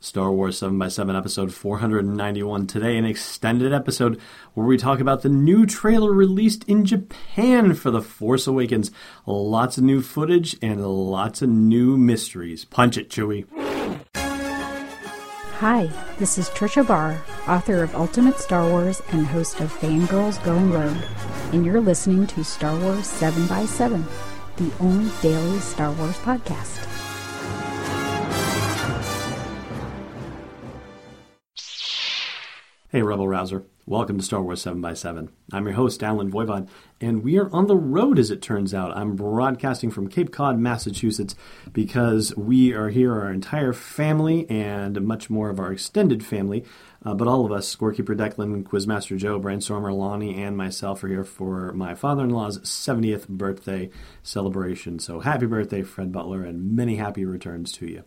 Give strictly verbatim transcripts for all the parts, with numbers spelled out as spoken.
Star Wars seven by seven episode four hundred ninety-one. Today, an extended episode where we talk about the new trailer released in Japan for The Force Awakens. Lots of new footage and lots of new mysteries. Punch it, Chewie. Hi, this is Trisha Barr, author of Ultimate Star Wars and host of Fangirls Going Rogue, and you're listening to Star Wars seven by seven, the only daily Star Wars podcast. Hey, Rebel Rouser. Welcome to Star Wars seven by seven. I'm your host, Alan Voivod, and we are on the road, as it turns out. I'm broadcasting from Cape Cod, Massachusetts, because we are here, our entire family, and much more of our extended family. Uh, but all of us, Scorekeeper Declan, Quizmaster Joe, Brainstormer Lonnie, and myself are here for my father-in-law's seventieth birthday celebration. So happy birthday, Fred Butler, and many happy returns to you.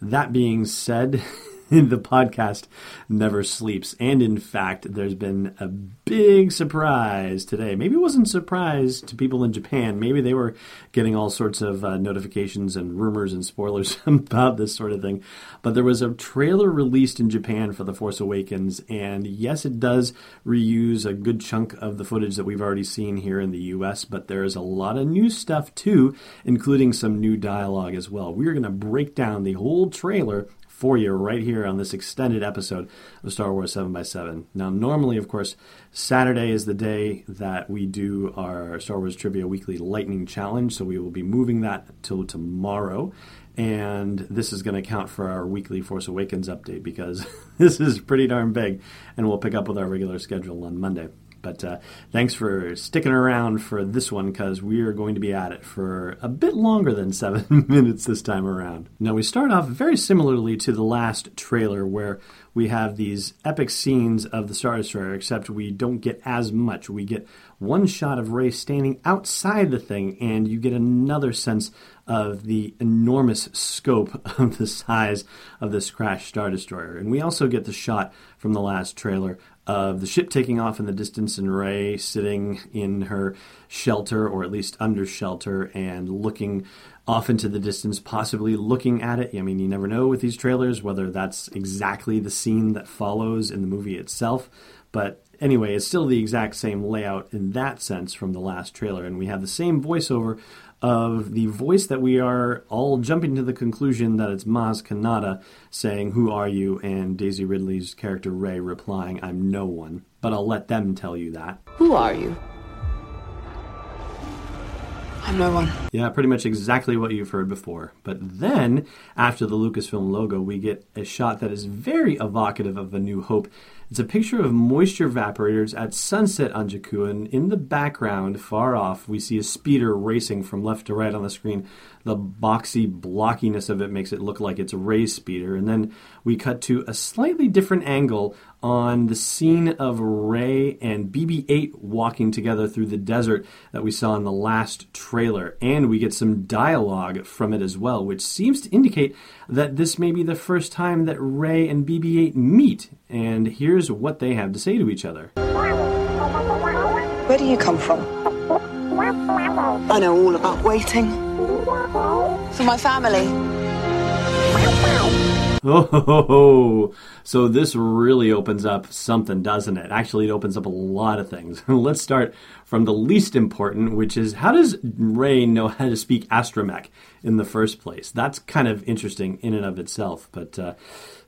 That being said... The podcast never sleeps. And in fact, there's been a big surprise today. Maybe it wasn't a surprise to people in Japan. Maybe they were getting all sorts of uh, notifications and rumors and spoilers about this sort of thing. But there was a trailer released in Japan for The Force Awakens. And yes, it does reuse a good chunk of the footage that we've already seen here in the U S. But there is a lot of new stuff too, including some new dialogue as well. We're going to break down the whole trailer for you right here on this extended episode of Star Wars seven by seven. Now, normally, of course, Saturday is the day that we do our Star Wars Trivia Weekly Lightning Challenge, so we will be moving that till tomorrow. And this is going to count for our weekly Force Awakens update because this is pretty darn big, and we'll pick up with our regular schedule on Monday. But uh, thanks for sticking around for this one because we are going to be at it for a bit longer than seven minutes this time around. Now, we start off very similarly to the last trailer where we have these epic scenes of the Star Destroyer, except we don't get as much. We get one shot of Rey standing outside the thing, and you get another sense of the enormous scope of the size of this crashed Star Destroyer. And we also get the shot from the last trailer of the ship taking off in the distance and Rey sitting in her shelter, or at least under shelter, and looking off into the distance, possibly looking at it. I mean, you never know with these trailers whether that's exactly the scene that follows in the movie itself. But anyway, it's still the exact same layout in that sense from the last trailer. And we have the same voiceover of the voice that we are all jumping to the conclusion that it's Maz Kanata saying, "Who are you?" And Daisy Ridley's character Rey replying, "I'm no one, but I'll let them tell you that." Who are you? I'm no one. Yeah, pretty much exactly what you've heard before. But then, after the Lucasfilm logo, we get a shot that is very evocative of A New Hope. It's a picture of moisture evaporators at sunset on Jakku, and in the background, far off, we see a speeder racing from left to right on the screen. The boxy blockiness of it makes it look like it's a Rey's speeder, and then we cut to a slightly different angle on the scene of Rey and B B eight walking together through the desert that we saw in the last trailer, and we get some dialogue from it as well, which seems to indicate that this may be the first time that Rey and B B eight meet, and here's what they have to say to each other. Where do you come from? I know all about waiting. For my family. Oh, so this really opens up something, doesn't it? Actually, it opens up a lot of things. Let's start from the least important, which is how does Rey know how to speak astromech in the first place? That's kind of interesting in and of itself, but uh,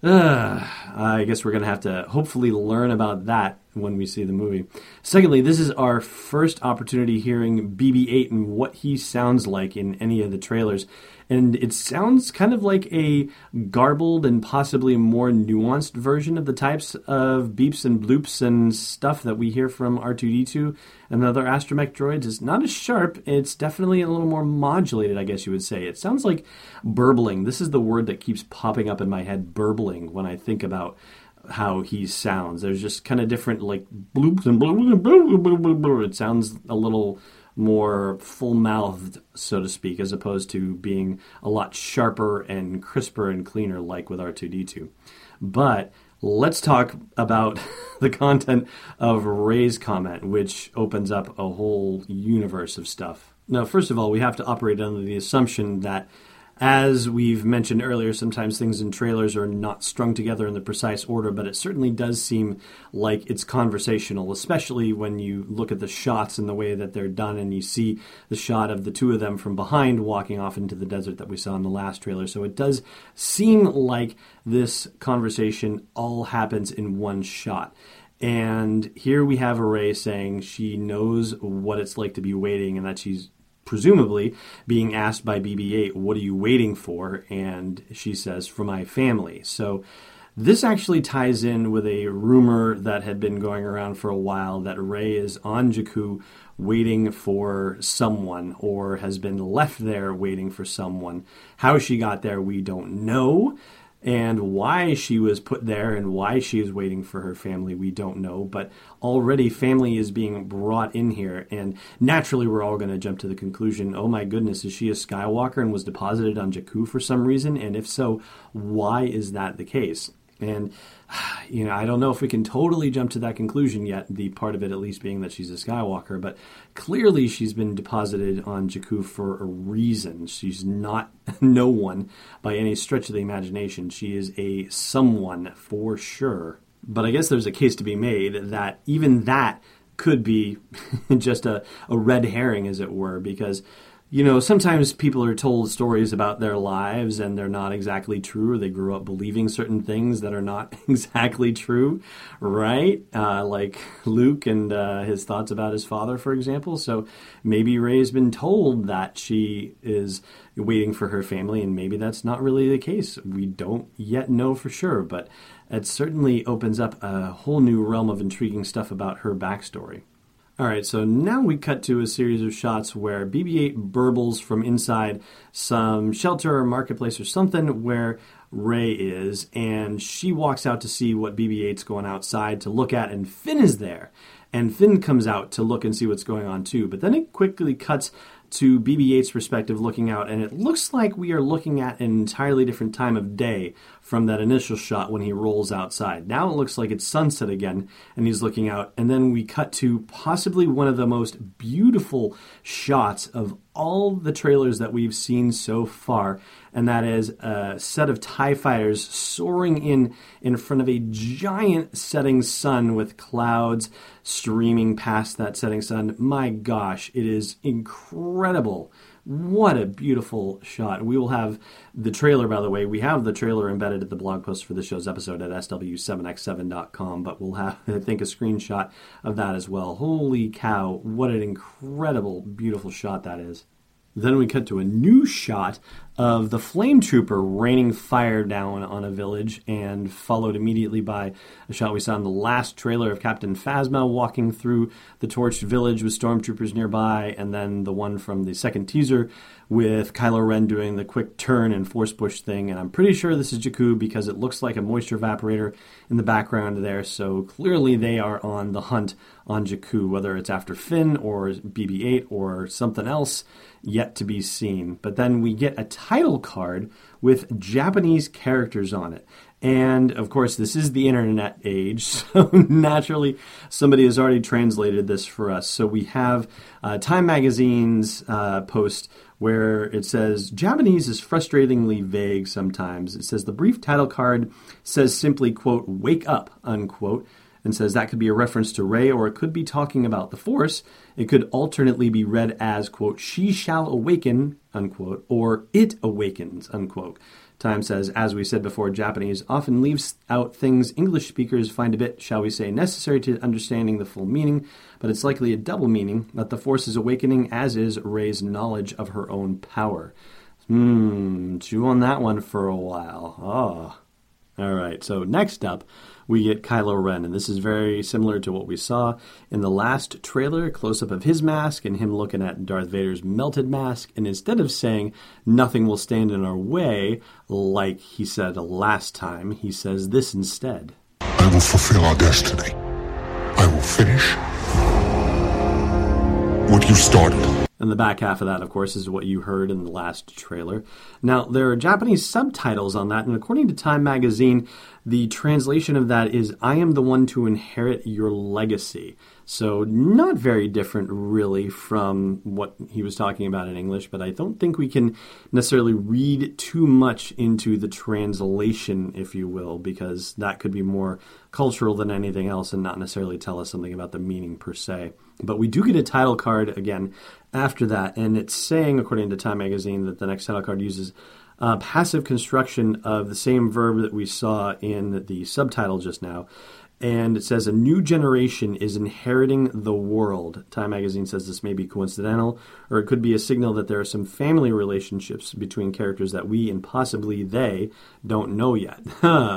uh, I guess we're going to have to hopefully learn about that when we see the movie. Secondly, this is our first opportunity hearing B B eight and what he sounds like in any of the trailers. and it sounds kind of like a garbled and possibly more nuanced version of the types of beeps and bloops and stuff that we hear from R two D two and other astromech droids. It's not as sharp. It's definitely a little more modulated, I guess you would say. It sounds like burbling. This is the word that keeps popping up in my head, burbling, when I think about how he sounds. There's just kind of different, like, bloops and bloops. It sounds a little more full-mouthed, so to speak, as opposed to being a lot sharper and crisper and cleaner like with R two D two. But let's talk about the content of Rey's comment, which opens up a whole universe of stuff. Now, first of all, we have to operate under the assumption that, as we've mentioned earlier, sometimes things in trailers are not strung together in the precise order, but it certainly does seem like it's conversational, especially when you look at the shots and the way that they're done, and you see the shot of the two of them from behind walking off into the desert that we saw in the last trailer. So it does seem like this conversation all happens in one shot. And here we have Rey saying she knows what it's like to be waiting, and that she's presumably being asked by B B eight, what are you waiting for? And she says, for my family. So this actually ties in with a rumor that had been going around for a while that Rey is on Jakku waiting for someone, or has been left there waiting for someone. How she got there, we don't know. And why she was put there and why she is waiting for her family, we don't know. But already family is being brought in here. And naturally, we're all going to jump to the conclusion, oh my goodness, is she a Skywalker and was deposited on Jakku for some reason? And if so, why is that the case? And, you know, I don't know if we can totally jump to that conclusion yet, the part of it at least being that she's a Skywalker. But clearly she's been deposited on Jakku for a reason. She's not no one by any stretch of the imagination. She is a someone for sure. But I guess there's a case to be made that even that could be just a, a red herring, as it were, because, you know, sometimes people are told stories about their lives and they're not exactly true, or they grew up believing certain things that are not exactly true, right? Uh, like Luke and uh, his thoughts about his father, for example. So maybe Rey's been told that she is waiting for her family, and maybe that's not really the case. We don't yet know for sure, but it certainly opens up a whole new realm of intriguing stuff about her backstory. All right, so now we cut to a series of shots where B B eight burbles from inside some shelter or marketplace or something where Rey is, and she walks out to see what B B eight's going outside to look at, and Finn is there. And Finn comes out to look and see what's going on too, but then it quickly cuts to B B eight's perspective looking out, and it looks like we are looking at an entirely different time of day from that initial shot when he rolls outside. Now it looks like it's sunset again, and he's looking out, and then we cut to possibly one of the most beautiful shots of all the trailers that we've seen so far, and that is a set of TIE fighters soaring in in front of a giant setting sun with clouds streaming past that setting sun. My gosh, it is incredible. What a beautiful shot. We will have the trailer, by the way. We have the trailer embedded at the blog post for the show's episode at S W seven x seven dot com, but we'll have, I think, a screenshot of that as well. Holy cow, what an incredible, beautiful shot that is. Then we cut to a new shot of the flame trooper raining fire down on a village, and followed immediately by a shot we saw in the last trailer of Captain Phasma walking through the torched village with stormtroopers nearby, and then the one from the second teaser with Kylo Ren doing the quick turn and force push thing. And I'm pretty sure this is Jakku because it looks like a moisture evaporator in the background there, so clearly they are on the hunt on Jakku, whether it's after Finn or B B eight or something else, yet to be seen. But then we get a title card with Japanese characters on it. And, of course, this is the internet age, so naturally somebody has already translated this for us. So we have uh, Time Magazine's uh, post where it says, Japanese is frustratingly vague sometimes. It says the brief title card says simply, quote, wake up, unquote, and says that could be a reference to Rey, or it could be talking about the Force. It could alternately be read as, quote, she shall awaken, unquote, or it awakens, unquote. Time says, as we said before, Japanese often leaves out things English speakers find a bit, shall we say, necessary to understanding the full meaning, but it's likely a double meaning, that the Force is awakening, as is Rey's knowledge of her own power. Hmm, chew on that one for a while. Oh. All right, so next up, we get Kylo Ren, and this is very similar to what we saw in the last trailer, a close-up of his mask and him looking at Darth Vader's melted mask, and instead of saying, nothing will stand in our way, like he said last time, he says this instead. I will fulfill our destiny. I will finish what you started. And the back half of that, of course, is what you heard in the last trailer. Now, there are Japanese subtitles on that, and according to Time Magazine, the translation of that is, I am the one to inherit your legacy. So not very different, really, from what he was talking about in English, but I don't think we can necessarily read too much into the translation, if you will, because that could be more cultural than anything else and not necessarily tell us something about the meaning per se. But we do get a title card, again, after that, and it's saying, according to Time Magazine, that the next title card uses Uh, passive construction of the same verb that we saw in the subtitle just now. And it says, a new generation is inheriting the world. Time Magazine says this may be coincidental, or it could be a signal that there are some family relationships between characters that we and possibly they don't know yet,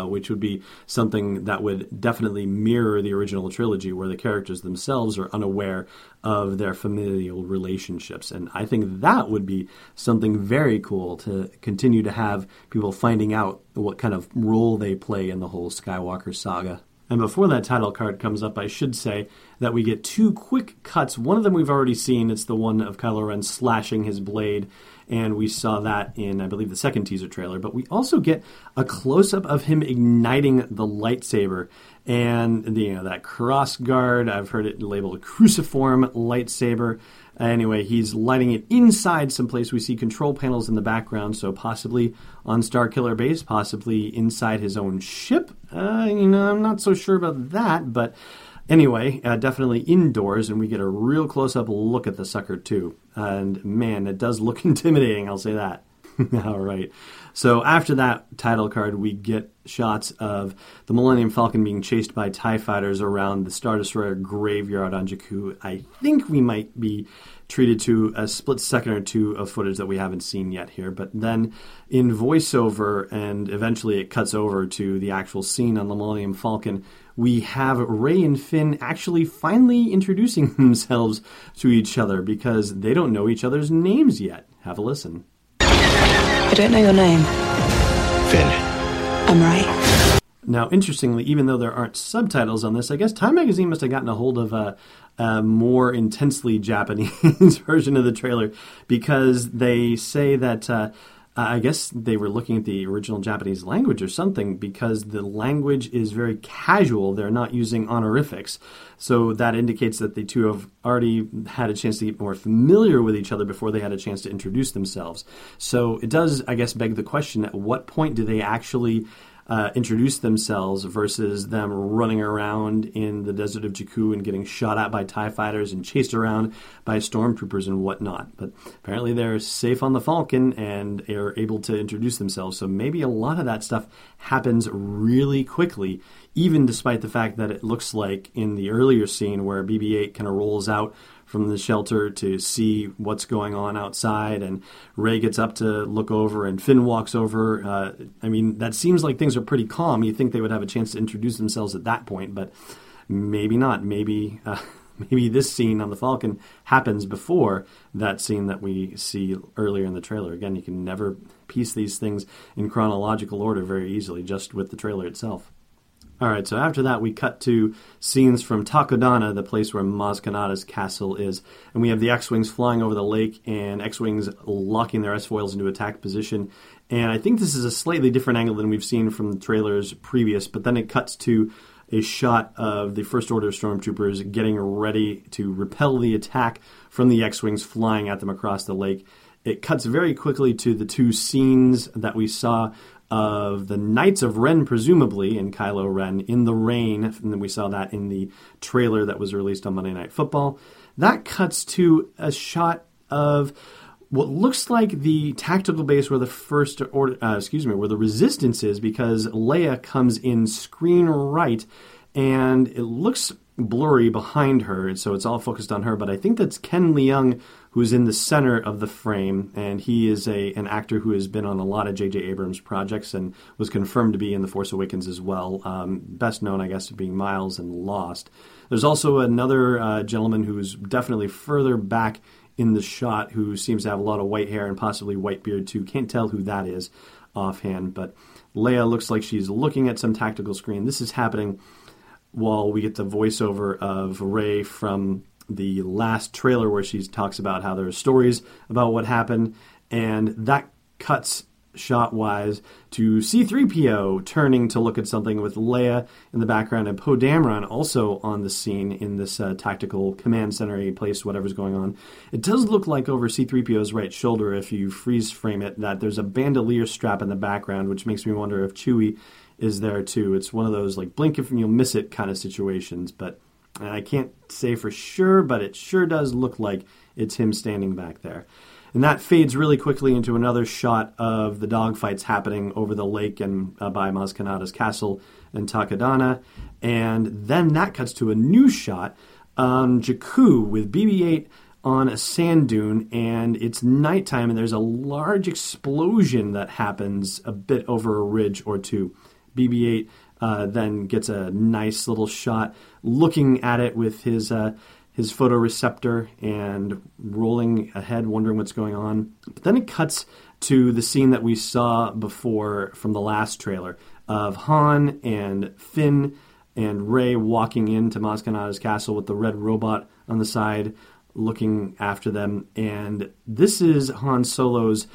which would be something that would definitely mirror the original trilogy, where the characters themselves are unaware of their familial relationships. And I think that would be something very cool, to continue to have people finding out what kind of role they play in the whole Skywalker saga. And before that title card comes up, I should say that we get two quick cuts. One of them we've already seen. It's the one of Kylo Ren slashing his blade, and we saw that in, I believe, the second teaser trailer. But we also get a close-up of him igniting the lightsaber. And, you know, that crossguard, I've heard it labeled cruciform lightsaber. Anyway, he's lighting it inside someplace. We see control panels in the background, so possibly on Starkiller Base, possibly inside his own ship. Uh, you know, I'm not so sure about that, but anyway, uh, definitely indoors, and we get a real close-up look at the sucker, too. And, man, it does look intimidating, I'll say that. All right. So after that title card, we get shots of the Millennium Falcon being chased by TIE fighters around the Star Destroyer graveyard on Jakku. I think we might be treated to a split second or two of footage that we haven't seen yet here. But then in voiceover, and eventually it cuts over to the actual scene on the Millennium Falcon, we have Rey and Finn actually finally introducing themselves to each other, because they don't know each other's names yet. Have a listen. I don't know your name. Finn. I'm Rey. Now, interestingly, even though there aren't subtitles on this, I guess Time Magazine must have gotten a hold of a, a more intensely Japanese version of the trailer, because they say that, uh, I guess they were looking at the original Japanese language or something, because the language is very casual. They're not using honorifics. So that indicates that the two have already had a chance to get more familiar with each other before they had a chance to introduce themselves. So it does, I guess, beg the question, at what point do they actually uh, introduce themselves versus them running around in the desert of Jakku and getting shot at by TIE fighters and chased around by stormtroopers and whatnot. But apparently they're safe on the Falcon and are able to introduce themselves. So maybe a lot of that stuff happens really quickly, even despite the fact that it looks like in the earlier scene where B B eight kind of rolls out from the shelter to see what's going on outside, and Rey gets up to look over, and Finn walks over. Uh, I mean, that seems like things are pretty calm. You'd think they would have a chance to introduce themselves at that point, but maybe not. Maybe uh, maybe this scene on the Falcon happens before that scene that we see earlier in the trailer. Again, you can never piece these things in chronological order very easily, just with the trailer itself. All right, so after that, we cut to scenes from Takodana, the place where Maz Kanata's castle is. And we have the X-Wings flying over the lake and X-Wings locking their S-Foils into attack position. And I think this is a slightly different angle than we've seen from the trailers previous, but then it cuts to a shot of the First Order stormtroopers getting ready to repel the attack from the X-Wings flying at them across the lake. It cuts very quickly to the two scenes that we saw of the Knights of Ren, presumably, and Kylo Ren in the rain. And then we saw that in the trailer that was released on Monday Night Football. That cuts to a shot of what looks like the tactical base where the first, or, uh, excuse me, where the Resistance is, because Leia comes in screen right, and it looks blurry behind her, so it's all focused on her. But I think that's Ken Leung, who's in the center of the frame, and he is a an actor who has been on a lot of J J. Abrams projects and was confirmed to be in The Force Awakens as well, um, best known, I guess, to being Miles and Lost. There's also another uh, gentleman who's definitely further back in the shot who seems to have a lot of white hair and possibly white beard, too. Can't tell who that is offhand, but Leia looks like she's looking at some tactical screen. This is happening while we get the voiceover of Rey from the last trailer where she talks about how there are stories about what happened, and that cuts shot-wise to C three P O turning to look at something with Leia in the background and Poe Dameron also on the scene in this uh, tactical command center place, whatever's going on. It does look like over C three P O's right shoulder, if you freeze frame it, that there's a bandolier strap in the background, which makes me wonder if Chewie is there too. It's one of those like blink if you'll miss it kind of situations, but and I can't say for sure, but it sure does look like it's him standing back there. And that fades really quickly into another shot of the dogfights happening over the lake and uh, by Maz Kanata's castle and Takodana. And then that cuts to a new shot on Jakku with B B eight on a sand dune. And it's nighttime, and there's a large explosion that happens a bit over a ridge or two. B B eight uh, then gets a nice little shot looking at it with his... Uh, his photoreceptor and rolling ahead, wondering what's going on. But then it cuts to the scene that we saw before from the last trailer of Han and Finn and Rey walking into Maz Kanata's castle with the red robot on the side looking after them. And this is Han Solo's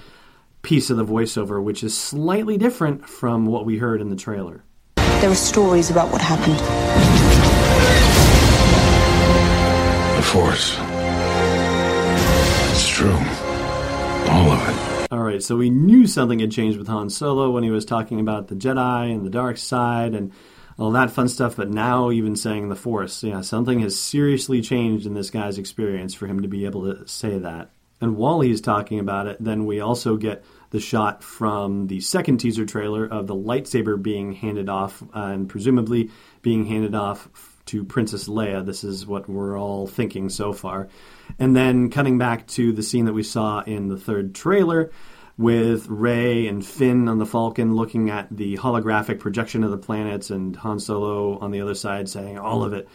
piece of the voiceover, which is slightly different from what we heard in the trailer. There are stories about what happened. Force. It's true. All of it. All right, so we knew something had changed with Han Solo when he was talking about the Jedi and the dark side and all that fun stuff, but now even saying the Force. Yeah, something has seriously changed in this guy's experience for him to be able to say that. And while he's talking about it, then we also get the shot from the second teaser trailer of the lightsaber being handed off uh, and presumably being handed off to Princess Leia. This is what we're all thinking so far. And then cutting back to the scene that we saw in the third trailer with Rey and Finn on the Falcon looking at the holographic projection of the planets and Han Solo on the other side saying all of it.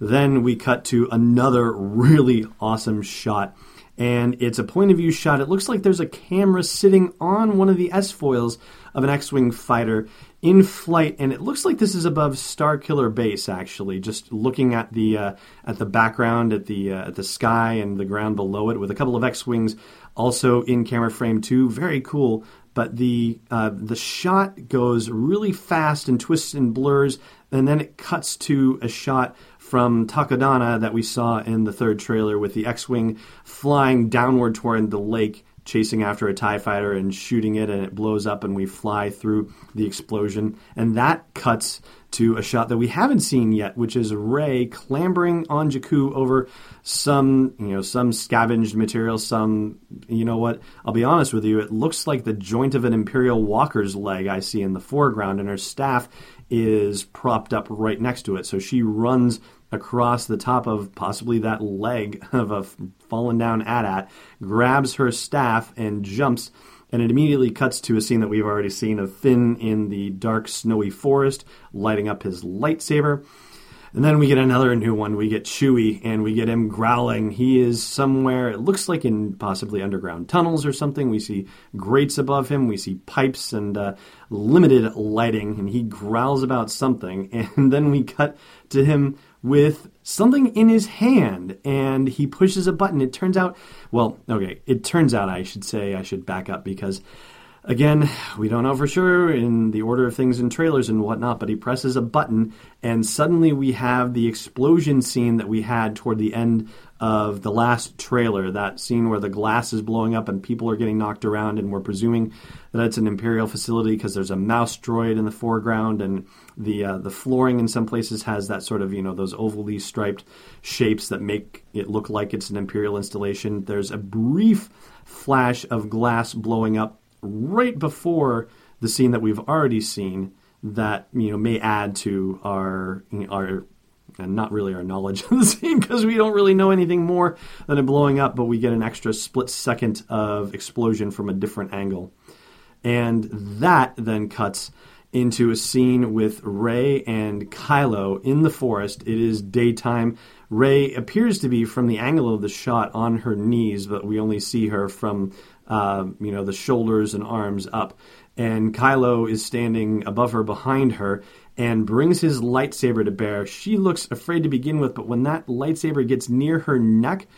Then we cut to another really awesome shot. And it's a point of view shot. It looks like there's a camera sitting on one of the S-foils of an X-Wing fighter in flight, and it looks like this is above Starkiller Base, actually, just looking at the uh, at the background, at the uh, at the sky and the ground below it, with a couple of X-Wings also in camera frame too. Very cool, but the uh, the shot goes really fast and twists and blurs, and then it cuts to a shot from Takodana that we saw in the third trailer with the X-Wing flying downward toward the lake, chasing after a TIE fighter and shooting it, and it blows up and we fly through the explosion. And that cuts to a shot that we haven't seen yet, which is Rey clambering on Jakku over some, you know, some scavenged material, some, you know what, I'll be honest with you, it looks like the joint of an Imperial walker's leg I see in the foreground, and her staff is propped up right next to it. So she runs across the top of possibly that leg of a fallen down AT-AT, grabs her staff and jumps, and it immediately cuts to a scene that we've already seen of Finn in the dark, snowy forest, lighting up his lightsaber. And then we get another new one. We get Chewie, and we get him growling. He is somewhere, it looks like in possibly underground tunnels or something. We see grates above him. We see pipes and uh, limited lighting, and he growls about something. And then we cut to him with something in his hand, and he pushes a button. It turns out, well, okay, it turns out I should say I should back up because... Again, we don't know for sure in the order of things in trailers and whatnot, but he presses a button, and suddenly we have the explosion scene that we had toward the end of the last trailer, that scene where the glass is blowing up and people are getting knocked around, and we're presuming that it's an Imperial facility because there's a mouse droid in the foreground, and the uh, the flooring in some places has that sort of, you know, those ovally striped shapes that make it look like it's an Imperial installation. There's a brief flash of glass blowing up right before the scene that we've already seen that, you know, may add to our, our and not really our knowledge of the scene, because we don't really know anything more than it blowing up, but we get an extra split second of explosion from a different angle. And that then cuts into a scene with Rey and Kylo in the forest. It is daytime. Rey appears to be, from the angle of the shot, on her knees, but we only see her from uh, you know, the shoulders and arms up. And Kylo is standing above her, behind her, and brings his lightsaber to bear. She looks afraid to begin with, but when that lightsaber gets near her neck,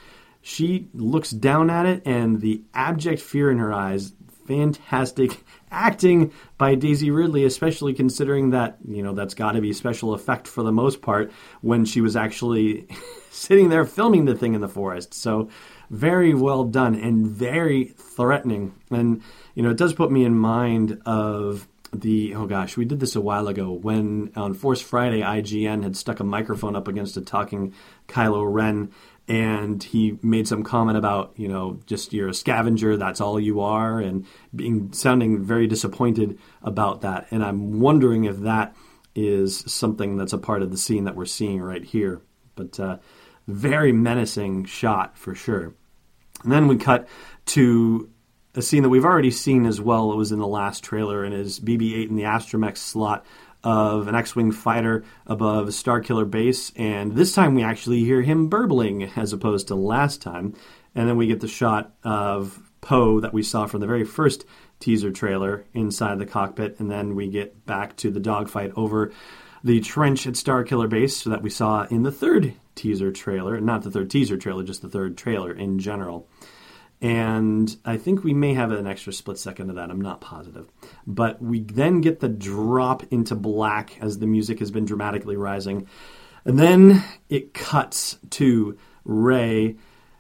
she looks down at it, and the abject fear in her eyes. Fantastic acting by Daisy Ridley, especially considering that, you know, that's got to be special effect for the most part when she was actually sitting there filming the thing in the forest. So very well done and very threatening. And, you know, it does put me in mind of the, oh gosh, we did this a while ago when on Force Friday, I G N had stuck a microphone up against a talking Kylo Ren, and he made some comment about, you know, just you're a scavenger, that's all you are, and being sounding very disappointed about that. And I'm wondering if that is something that's a part of the scene that we're seeing right here. But uh, very menacing shot for sure. And then we cut to a scene that we've already seen as well. It was in the last trailer and is B B eight in the astromech slot of an X-Wing fighter above Starkiller Base, and this time we actually hear him burbling as opposed to last time. And then we get the shot of Poe that we saw from the very first teaser trailer inside the cockpit, and then we get back to the dogfight over the trench at Starkiller Base that we saw in the third teaser trailer. Not the third teaser trailer, just the third trailer in general. And I think we may have an extra split second of that. I'm not positive. But we then get the drop into black as the music has been dramatically rising. And then it cuts to Rey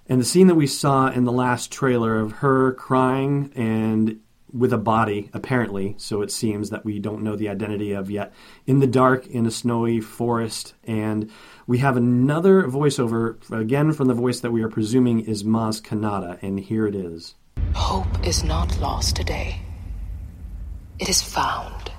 and the scene that we saw in the last trailer of her crying and with a body, apparently. So it seems that we don't know the identity of yet. In the dark, in a snowy forest. And we have another voiceover, again from the voice that we are presuming is Maz Kanata, and here it is. Hope is not lost today. It is found.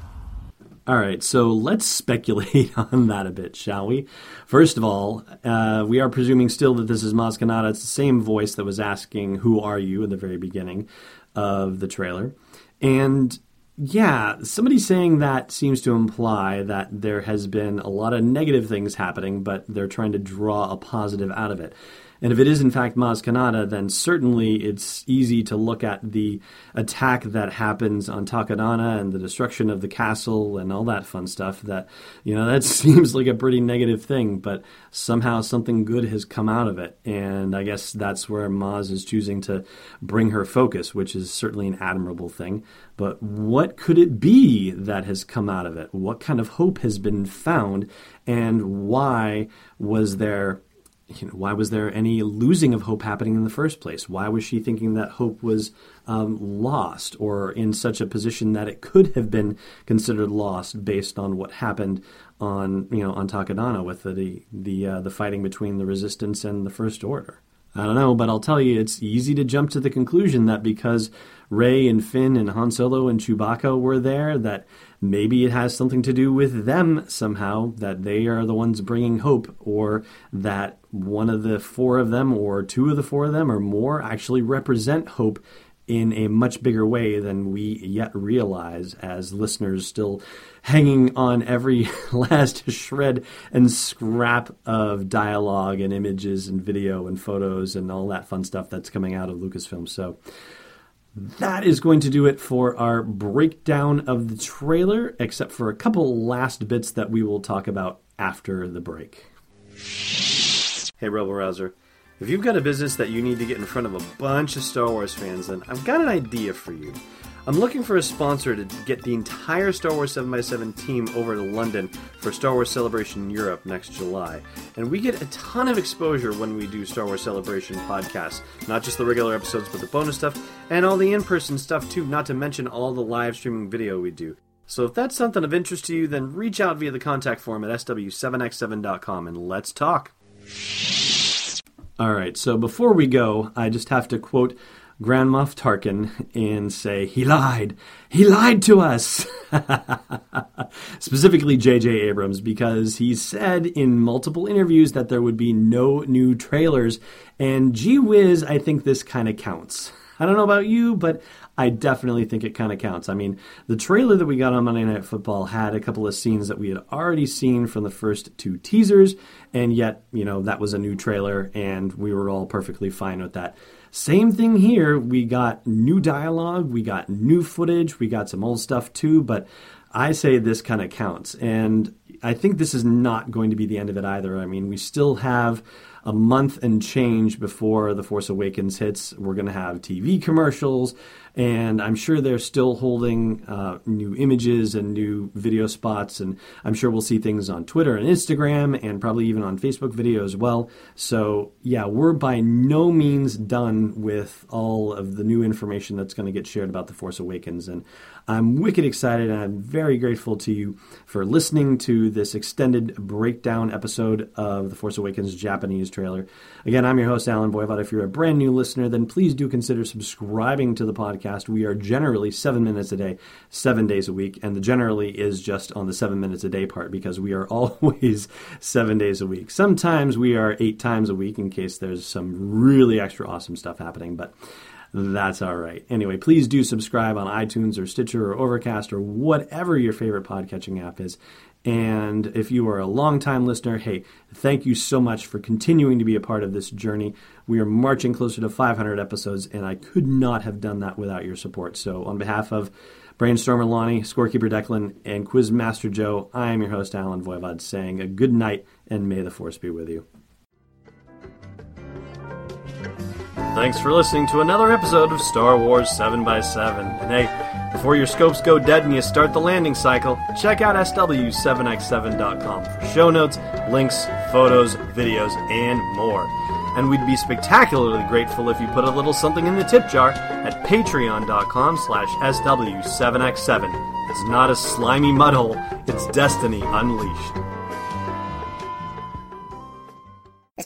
All right, so let's speculate on that a bit, shall we? First of all, uh, we are presuming still that this is Maz Kanata. It's the same voice that was asking, who are you, in the very beginning of the trailer. And yeah, somebody saying that seems to imply that there has been a lot of negative things happening, but they're trying to draw a positive out of it. And if it is, in fact, Maz Kanata, then certainly it's easy to look at the attack that happens on Takodana and the destruction of the castle and all that fun stuff that, you know, that seems like a pretty negative thing, but somehow something good has come out of it. And I guess that's where Maz is choosing to bring her focus, which is certainly an admirable thing. But what could it be that has come out of it? What kind of hope has been found? And why was there... You know, why was there any losing of hope happening in the first place? Why was she thinking that hope was um, lost, or in such a position that it could have been considered lost based on what happened on, you know, on Takodana with the the uh, the fighting between the Resistance and the First Order? I don't know, but I'll tell you, it's easy to jump to the conclusion that because Rey and Finn and Han Solo and Chewbacca were there, that maybe it has something to do with them somehow, that they are the ones bringing hope, or that one of the four of them, or two of the four of them, or more, actually represent hope in a much bigger way than we yet realize as listeners still hanging on every last shred and scrap of dialogue and images and video and photos and all that fun stuff that's coming out of Lucasfilm. So that is going to do it for our breakdown of the trailer, except for a couple last bits that we will talk about after the break. Hey, Rebel Rouser. If you've got a business that you need to get in front of a bunch of Star Wars fans, then I've got an idea for you. I'm looking for a sponsor to get the entire Star Wars seven by seven team over to London for Star Wars Celebration Europe next July. And we get a ton of exposure when we do Star Wars Celebration podcasts. Not just the regular episodes, but the bonus stuff, and all the in-person stuff too, not to mention all the live streaming video we do. So if that's something of interest to you, then reach out via the contact form at s w seven x seven dot com and let's talk. All right, so before we go, I just have to quote Grand Moff Tarkin and say, he lied. He lied to us. Specifically J J Abrams, because he said in multiple interviews that there would be no new trailers. And gee whiz, I think this kind of counts. I don't know about you, but I definitely think it kind of counts. I mean, the trailer that we got on Monday Night Football had a couple of scenes that we had already seen from the first two teasers, and yet, you know, that was a new trailer, and we were all perfectly fine with that. Same thing here. We got new dialogue, we got new footage, we got some old stuff too, but I say this kind of counts, and I think this is not going to be the end of it either. I mean, we still have a month and change before The Force Awakens hits. We're going to have T V commercials, and I'm sure they're still holding uh, new images and new video spots, and I'm sure we'll see things on Twitter and Instagram and probably even on Facebook video as well. So, yeah, we're by no means done with all of the new information that's going to get shared about The Force Awakens, and I'm wicked excited, and I'm very grateful to you for listening to this extended breakdown episode of The Force Awakens Japanese trailer. Again, I'm your host, Alan Voivod. If you're a brand new listener, then please do consider subscribing to the podcast. We are generally seven minutes a day, seven days a week, and the generally is just on the seven minutes a day part because we are always seven days a week. Sometimes we are eight times a week in case there's some really extra awesome stuff happening, but that's all right. Anyway, please do subscribe on iTunes or Stitcher or Overcast or whatever your favorite podcatching app is. And if you are a longtime listener, hey, thank you so much for continuing to be a part of this journey. We are marching closer to five hundred episodes, and I could not have done that without your support. So on behalf of Brainstormer Lonnie, Scorekeeper Declan, and Quizmaster Joe, I am your host, Alan Voivod, saying a good night, and may the Force be with you. Thanks for listening to another episode of Star Wars seven by seven. And hey, before your scopes go dead and you start the landing cycle, check out S W seven by seven dot com for show notes, links, photos, videos, and more. And we'd be spectacularly grateful if you put a little something in the tip jar at patreon dot com slash S W seven by seven. It's not a slimy mudhole, it's destiny unleashed. This